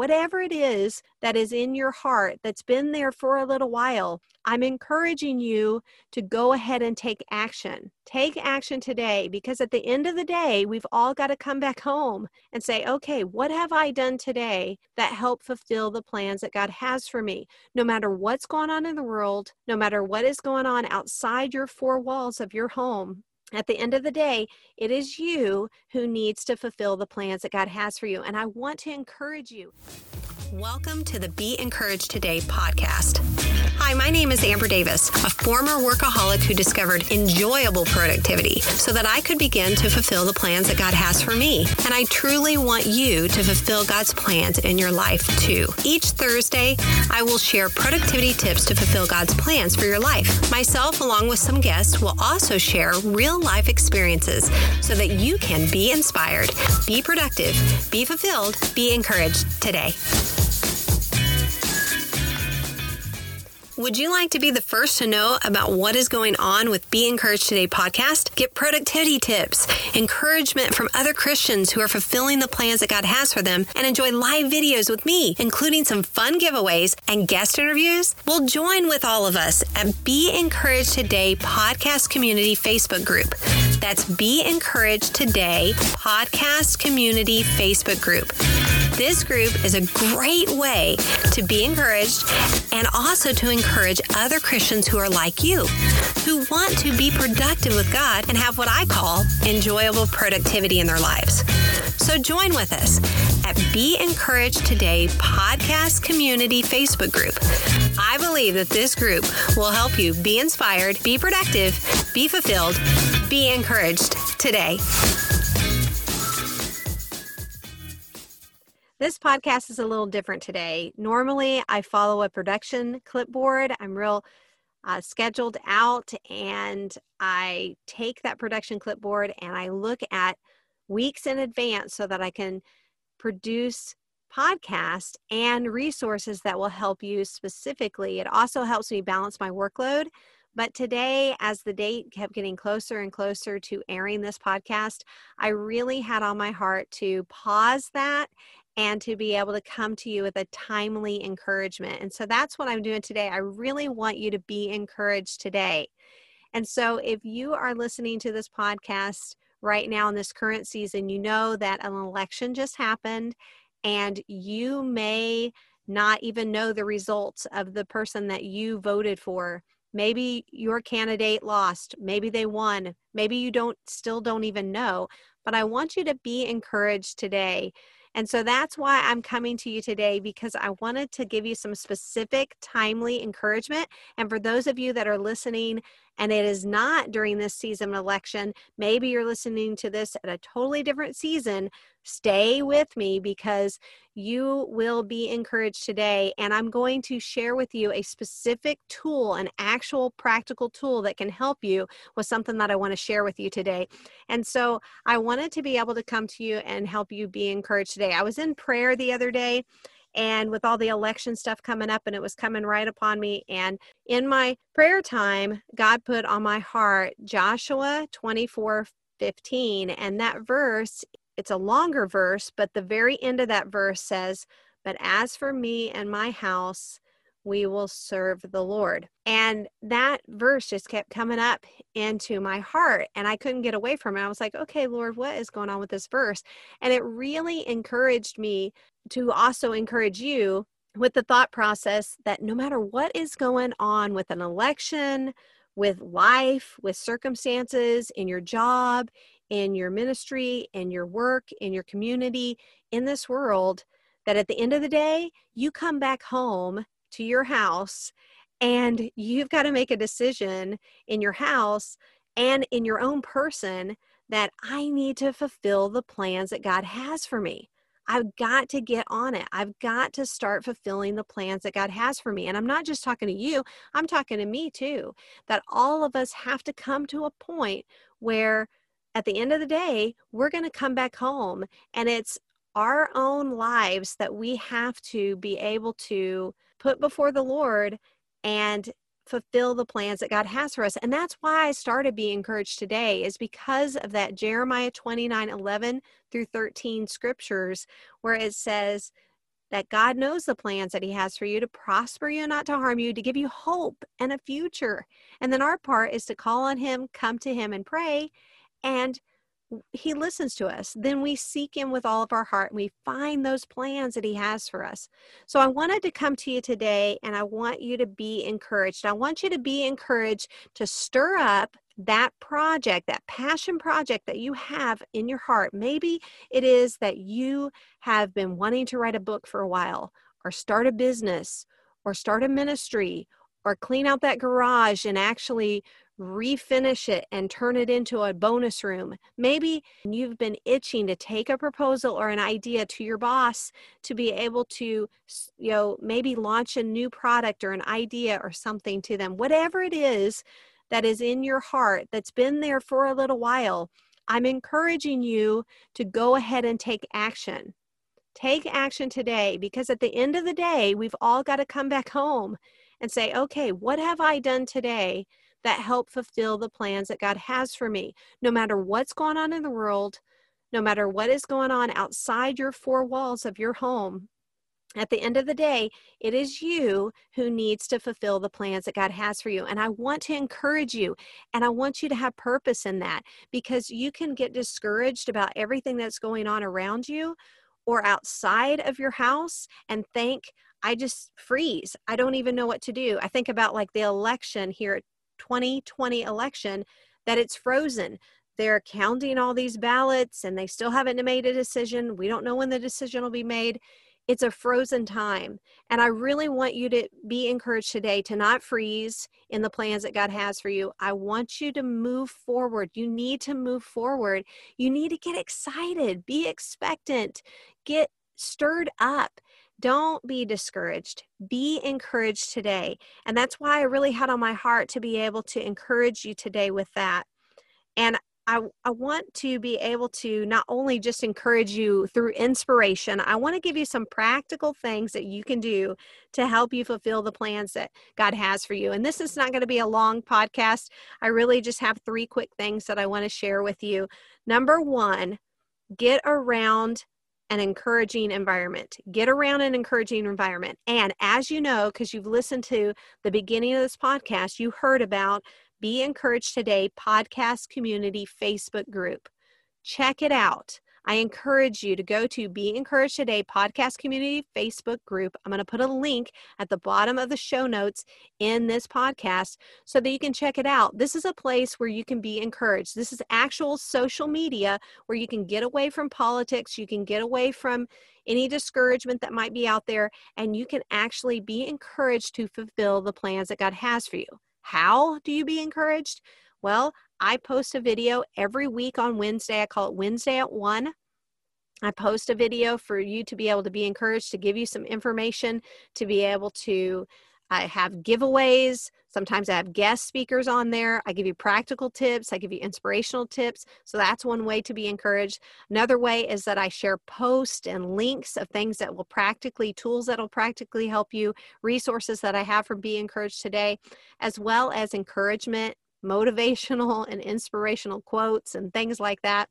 Whatever it is that is in your heart that's been there for a little while, I'm encouraging you to go ahead and take action. Take action today, because at the end of the day, we've all got to come back home and say, okay, what have I done today that helped fulfill the plans that God has for me? No matter what's going on in the world, no matter what is going on outside your four walls of your home, at the end of the day, it is you who needs to fulfill the plans that God has for you. And I want to encourage you. Welcome to the Be Encouraged Today podcast. Hi, my name is Amber Davis, a former workaholic who discovered enjoyable productivity so that I could begin to fulfill the plans that God has for me. And I truly want you to fulfill God's plans in your life too. Each Thursday, I will share productivity tips to fulfill God's plans for your life. Myself, along with some guests, will also share real life experiences so that you can be inspired, be productive, be fulfilled, be encouraged today. Would you like to be the first to know about what is going on with Be Encouraged Today podcast? Get productivity tips, encouragement from other Christians who are fulfilling the plans that God has for them, and enjoy live videos with me, including some fun giveaways and guest interviews? Well, join with all of us at Be Encouraged Today podcast community Facebook group. That's Be Encouraged Today podcast community Facebook group. This group is a great way to be encouraged and also to encourage other Christians who are like you, who want to be productive with God and have what I call enjoyable productivity in their lives. So join with us at Be Encouraged Today podcast community Facebook group. I believe that this group will help you be inspired, be productive, be fulfilled, be encouraged today. This podcast is a little different today. Normally, I follow a production clipboard. I'm real scheduled out, and I take that production clipboard and I look at weeks in advance so that I can produce podcasts and resources that will help you specifically. It also helps me balance my workload. But today, as the date kept getting closer and closer to airing this podcast, I really had on my heart to pause that and to be able to come to you with a timely encouragement. And so that's what I'm doing today. I really want you to be encouraged today. And so if you are listening to this podcast right now in this current season, you know that an election just happened, and you may not even know the results of the person that you voted for. Maybe your candidate lost, maybe they won, maybe you still don't even know, but I want you to be encouraged today. And so that's why I'm coming to you today, because I wanted to give you some specific, timely encouragement. And for those of you that are listening and it is not during this season of election, maybe you're listening to this at a totally different season, stay with me, because you will be encouraged today. And I'm going to share with you a specific tool, an actual practical tool that can help you with something that I want to share with you today. And so I wanted to be able to come to you and help you be encouraged today. I was in prayer the other day, and with all the election stuff coming up, and it was coming right upon me. And in my prayer time, God put on my heart Joshua 24:15. And that verse, it's a longer verse, but the very end of that verse says, "But as for me and my house, we will serve the Lord." And that verse just kept coming up into my heart, and I couldn't get away from it. I was like, okay, Lord, what is going on with this verse? And it really encouraged me to also encourage you with the thought process that no matter what is going on with an election, with life, with circumstances, in your job, in your ministry, in your work, in your community, in this world, that at the end of the day, you come back home to your house, and you've got to make a decision in your house and in your own person that I need to fulfill the plans that God has for me. I've got to get on it. I've got to start fulfilling the plans that God has for me. And I'm not just talking to you, I'm talking to me too, that all of us have to come to a point where at the end of the day, we're going to come back home, and it's our own lives that we have to be able to put before the Lord and fulfill the plans that God has for us. And that's why I started Be Encouraged Today, is because of that Jeremiah 29:11 through 13 scriptures, where it says, that God knows the plans that he has for you, to prosper you, not to harm you, to give you hope and a future. And then our part is to call on him, come to him and pray, and he listens to us. Then we seek him with all of our heart, and we find those plans that he has for us. So I wanted to come to you today, and I want you to be encouraged. I want you to be encouraged to stir up that project, that passion project that you have in your heart. Maybe it is that you have been wanting to write a book for a while, or start a business, or start a ministry, or clean out that garage and actually refinish it and turn it into a bonus room. Maybe you've been itching to take a proposal or an idea to your boss to be able to, you know, maybe launch a new product or an idea or something to them. Whatever it is that is in your heart that's been there for a little while, I'm encouraging you to go ahead and take action. Take action today, because at the end of the day, we've all got to come back home and say, okay, what have I done today that help fulfill the plans that God has for me? No matter what's going on in the world, no matter what is going on outside your four walls of your home, at the end of the day, it is you who needs to fulfill the plans that God has for you. And I want to encourage you, and I want you to have purpose in that, because you can get discouraged about everything that's going on around you or outside of your house and think, I just freeze. I don't even know what to do. I think about like the election here, 2020 election, that it's frozen. They're counting all these ballots and they still haven't made a decision. We don't know when the decision will be made. It's a frozen time. And I really want you to be encouraged today to not freeze in the plans that God has for you. I want you to move forward. You need to move forward. You need to get excited, be expectant, get stirred up. Don't be discouraged. Be encouraged today. And that's why I really had on my heart to be able to encourage you today with that. And I want to be able to not only just encourage you through inspiration, I want to give you some practical things that you can do to help you fulfill the plans that God has for you. And this is not going to be a long podcast. I really just have three quick things that I want to share with you. Number one, get around an encouraging environment. Get around an encouraging environment. And as you know, because you've listened to the beginning of this podcast, you heard about Be Encouraged Today podcast community Facebook group. Check it out. I encourage you to go to Be Encouraged Today podcast community Facebook group. I'm going to put a link at the bottom of the show notes in this podcast so that you can check it out. This is a place where you can be encouraged. This is actual social media where you can get away from politics. You can get away from any discouragement that might be out there, and you can actually be encouraged to fulfill the plans that God has for you. How do you be encouraged? Well, I post a video every week on Wednesday. I call it Wednesday at 1. I post a video for you to be able to be encouraged, to give you some information, to be able to have giveaways. Sometimes I have guest speakers on there. I give you practical tips. I give you inspirational tips. So that's one way to be encouraged. Another way is that I share posts and links of things that will practically, tools that will practically help you, resources that I have from Be Encouraged Today, as well as encouragement, motivational and inspirational quotes and things like that.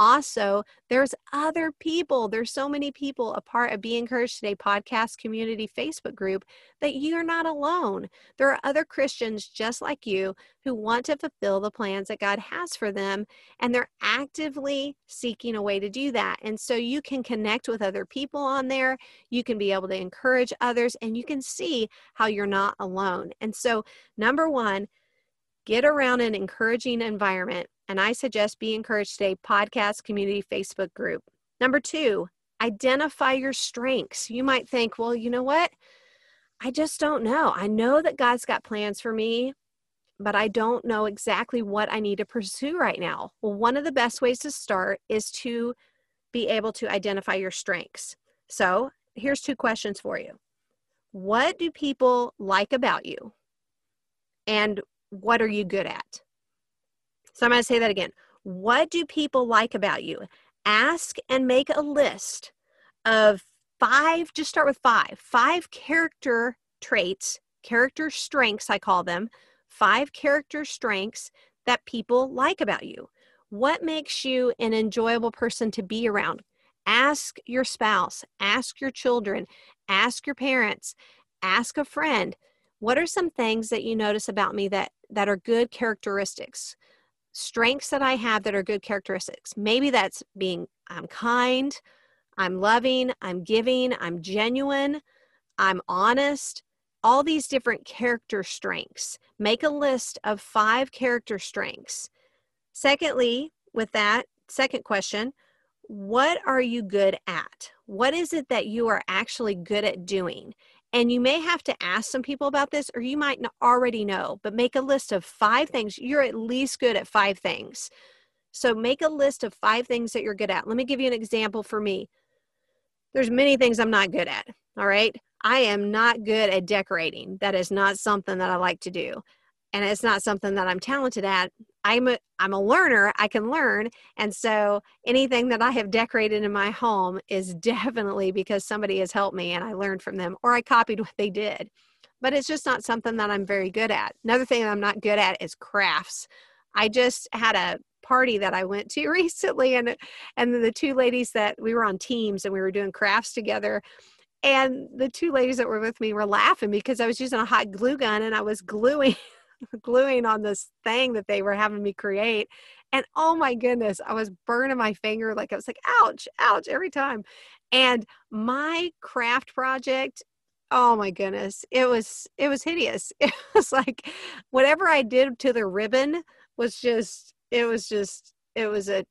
Also, there's other people. There's so many people a part of Be Encouraged Today podcast community Facebook group that you're not alone. There are other Christians just like you who want to fulfill the plans that God has for them, and they're actively seeking a way to do that. And so you can connect with other people on there. You can be able to encourage others, and you can see how you're not alone. And so, number one, get around an encouraging environment. And I suggest Be Encouraged Today podcast community Facebook group. Number two, identify your strengths. You might think, well, you know what? I just don't know. I know that God's got plans for me, but I don't know exactly what I need to pursue right now. Well, one of the best ways to start is to be able to identify your strengths. So here's two questions for you. What do people like about you? And what are you good at? So I'm going to say that again. What do people like about you? Ask and make a list of five character traits, character strengths, I call them, five character strengths that people like about you. What makes you an enjoyable person to be around? Ask your spouse, ask your children, ask your parents, ask a friend, what are some things that you notice about me that are good characteristics, strengths that I have that are good characteristics? Maybe that's being, I'm kind, I'm loving, I'm giving, I'm genuine, I'm honest, all these different character strengths. Make a list of 5 character strengths. Secondly, with that, second question, what are you good at? What is it that you are actually good at doing? And you may have to ask some people about this, or you might already know, but make a list of 5 things. You're at least good at 5 things. So make a list of 5 things that you're good at. Let me give you an example for me. There's many things I'm not good at, all right? I am not good at decorating. That is not something that I like to do. And it's not something that I'm talented at. I'm a learner, I can learn. And so anything that I have decorated in my home is definitely because somebody has helped me and I learned from them or I copied what they did. But it's just not something that I'm very good at. Another thing that I'm not good at is crafts. I just had a party that I went to recently and the 2 ladies that we were on teams and we were doing crafts together. And the 2 ladies that were with me were laughing because I was using a hot glue gun and I was gluing on this thing that they were having me create. And oh my goodness, I was burning my finger. Like I was like, ouch, ouch, every time. And my craft project, oh my goodness, it was hideous. It was like whatever I did to the ribbon was just, it was a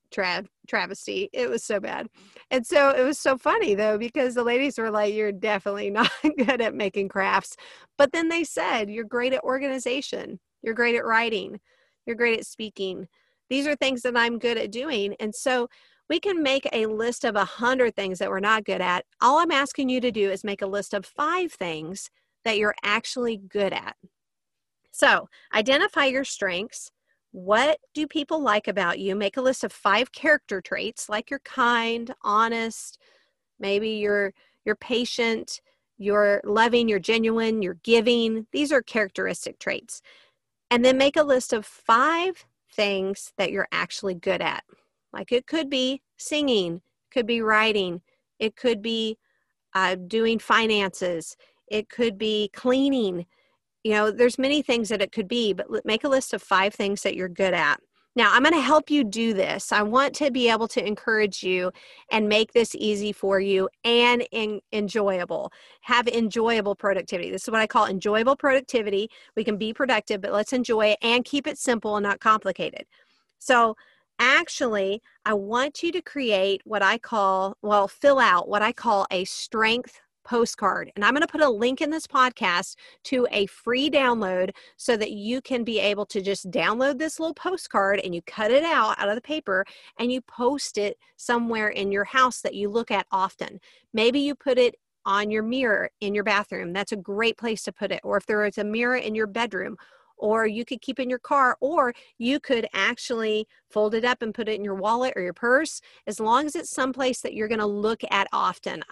travesty. It was so bad. And so it was so funny though, because the ladies were like, you're definitely not good at making crafts. But then they said, you're great at organization. You're great at writing. You're great at speaking. These are things that I'm good at doing. And so we can make a list of 100 things that we're not good at. All I'm asking you to do is make a list of 5 things that you're actually good at. So identify your strengths. What do people like about you? Make a list of 5 character traits, like you're kind, honest, maybe you're patient, you're loving, you're genuine, you're giving. These are characteristic traits. And then make a list of 5 things that you're actually good at. Like it could be singing, it could be writing, it could be doing finances, it could be cleaning. You know, there's many things that it could be, but make a list of 5 things that you're good at. Now, I'm going to help you do this. I want to be able to encourage you and make this easy for you and enjoyable. Have enjoyable productivity. This is what I call enjoyable productivity. We can be productive, but let's enjoy it and keep it simple and not complicated. So actually, I want you to create what I call, well, fill out what I call a strength postcard. And I'm going to put a link in this podcast to a free download so that you can be able to just download this little postcard and you cut it out of the paper and you post it somewhere in your house that you look at often. Maybe you put it on your mirror in your bathroom. That's a great place to put it. Or if there is a mirror in your bedroom, or you could keep it in your car, or you could actually fold it up and put it in your wallet or your purse, as long as it's someplace that you're going to look at often.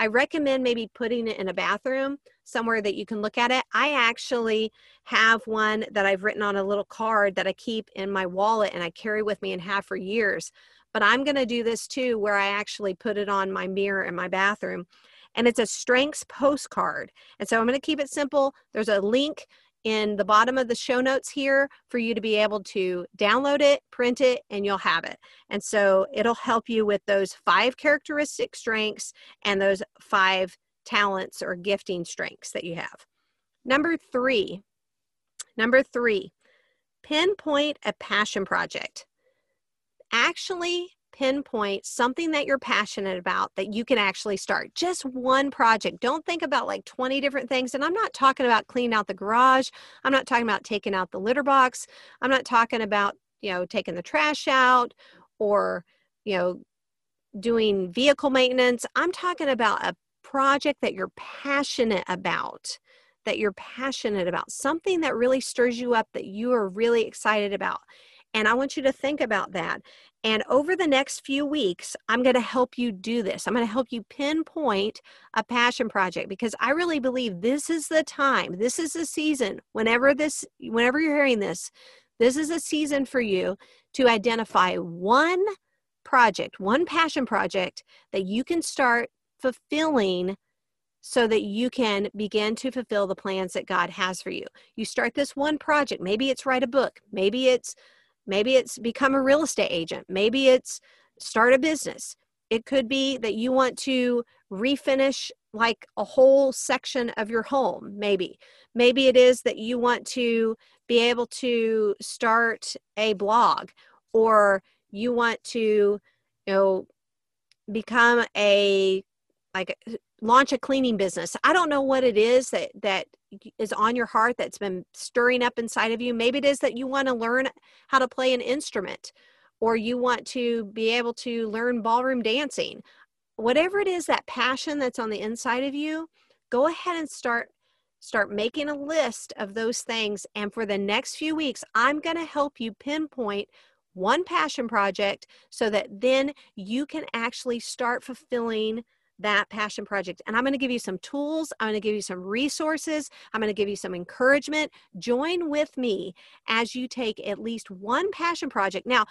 I recommend maybe putting it in a bathroom somewhere that you can look at it. I actually have one that I've written on a little card that I keep in my wallet and I carry with me and have for years. But I'm going to do this too, where I actually put it on my mirror in my bathroom. And it's a strengths postcard. And so I'm going to keep it simple. There's a link in the bottom of the show notes here for you to be able to download it, print it, and you'll have it. And so it'll help you with those 5 characteristic strengths and those 5 talents or gifting strengths that you have. Number three, pinpoint a passion project. Actually, pinpoint something that you're passionate about that you can actually start. Just one project. Don't think about like 20 different things. And I'm not talking about cleaning out the garage. I'm not talking about taking out the litter box. I'm not talking about, you know, taking the trash out or, you know, doing vehicle maintenance. I'm talking about a project that you're passionate about, something that really stirs you up, that you are really excited about. And I want you to think about that. And over the next few weeks, I'm going to help you do this. I'm going to help you pinpoint a passion project because I really believe this is the time. This is the season. Whenever you're hearing this, this is a season for you to identify one project, one passion project that you can start fulfilling so that you can begin to fulfill the plans that God has for you. You start this one project. Maybe it's write a book. Maybe it's become a real estate agent. Maybe it's start a business. It could be that you want to refinish like a whole section of your home, maybe. Maybe it is that you want to be able to start a blog, or you want to, become launch a cleaning business. I don't know what it is that is on your heart that's been stirring up inside of you. Maybe it is that you want to learn how to play an instrument, or you want to be able to learn ballroom dancing. Whatever it is, that passion that's on the inside of you, go ahead and start making a list of those things. And for the next few weeks, I'm going to help you pinpoint one passion project so that then you can actually start fulfilling that passion project. And I'm going to give you some tools. I'm going to give you some resources. I'm going to give you some encouragement. Join with me as you take at least one passion project. Now,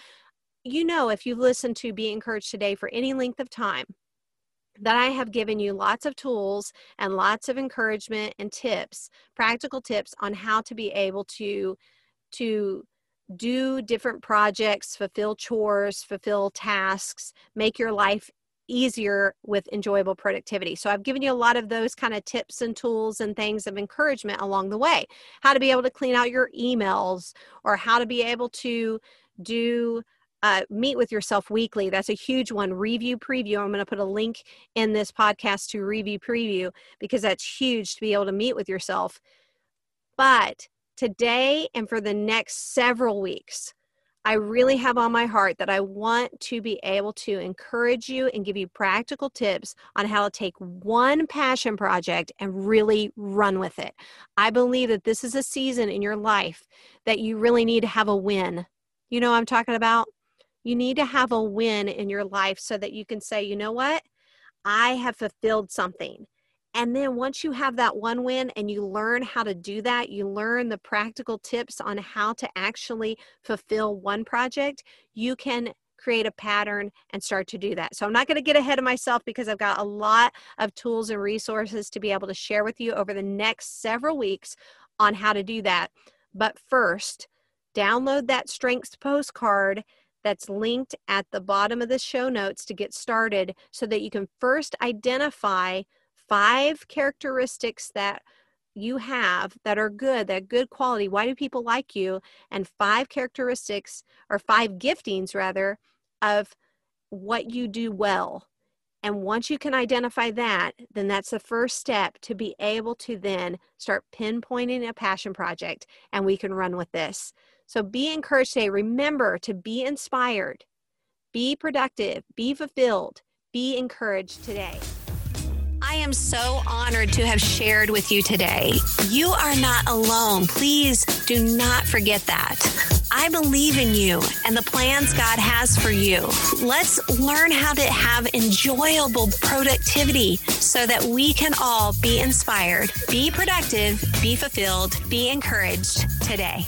if you've listened to Be Encouraged Today for any length of time, that I have given you lots of tools and lots of encouragement and tips, practical tips on how to be able to do different projects, fulfill chores, fulfill tasks, make your life easier with enjoyable productivity. So I've given you a lot of those kind of tips and tools and things of encouragement along the way, how to be able to clean out your emails, or how to be able to do meet with yourself weekly. That's a huge one. Review preview. I'm going to put a link in this podcast to review preview, because that's huge to be able to meet with yourself. But today and for the next several weeks, I really have on my heart that I want to be able to encourage you and give you practical tips on how to take one passion project and really run with it. I believe that this is a season in your life that you really need to have a win. You know what I'm talking about? You need to have a win in your life so that you can say, you know what? I have fulfilled something. And then once you have that one win and you learn how to do that, you learn the practical tips on how to actually fulfill one project, you can create a pattern and start to do that. So I'm not going to get ahead of myself, because I've got a lot of tools and resources to be able to share with you over the next several weeks on how to do that. But first, download that Strengths Postcard that's linked at the bottom of the show notes to get started, so that you can first identify 5 characteristics that you have that are good, that good quality. Why do people like you? And 5 characteristics, or 5 giftings rather, of what you do well. And once you can identify that, then that's the first step to be able to then start pinpointing a passion project, and we can run with this. So be encouraged today. Remember to be inspired, be productive, be fulfilled, be encouraged today. I am so honored to have shared with you today. You are not alone. Please do not forget that. I believe in you and the plans God has for you. Let's learn how to have enjoyable productivity so that we can all be inspired, be productive, be fulfilled, be encouraged today.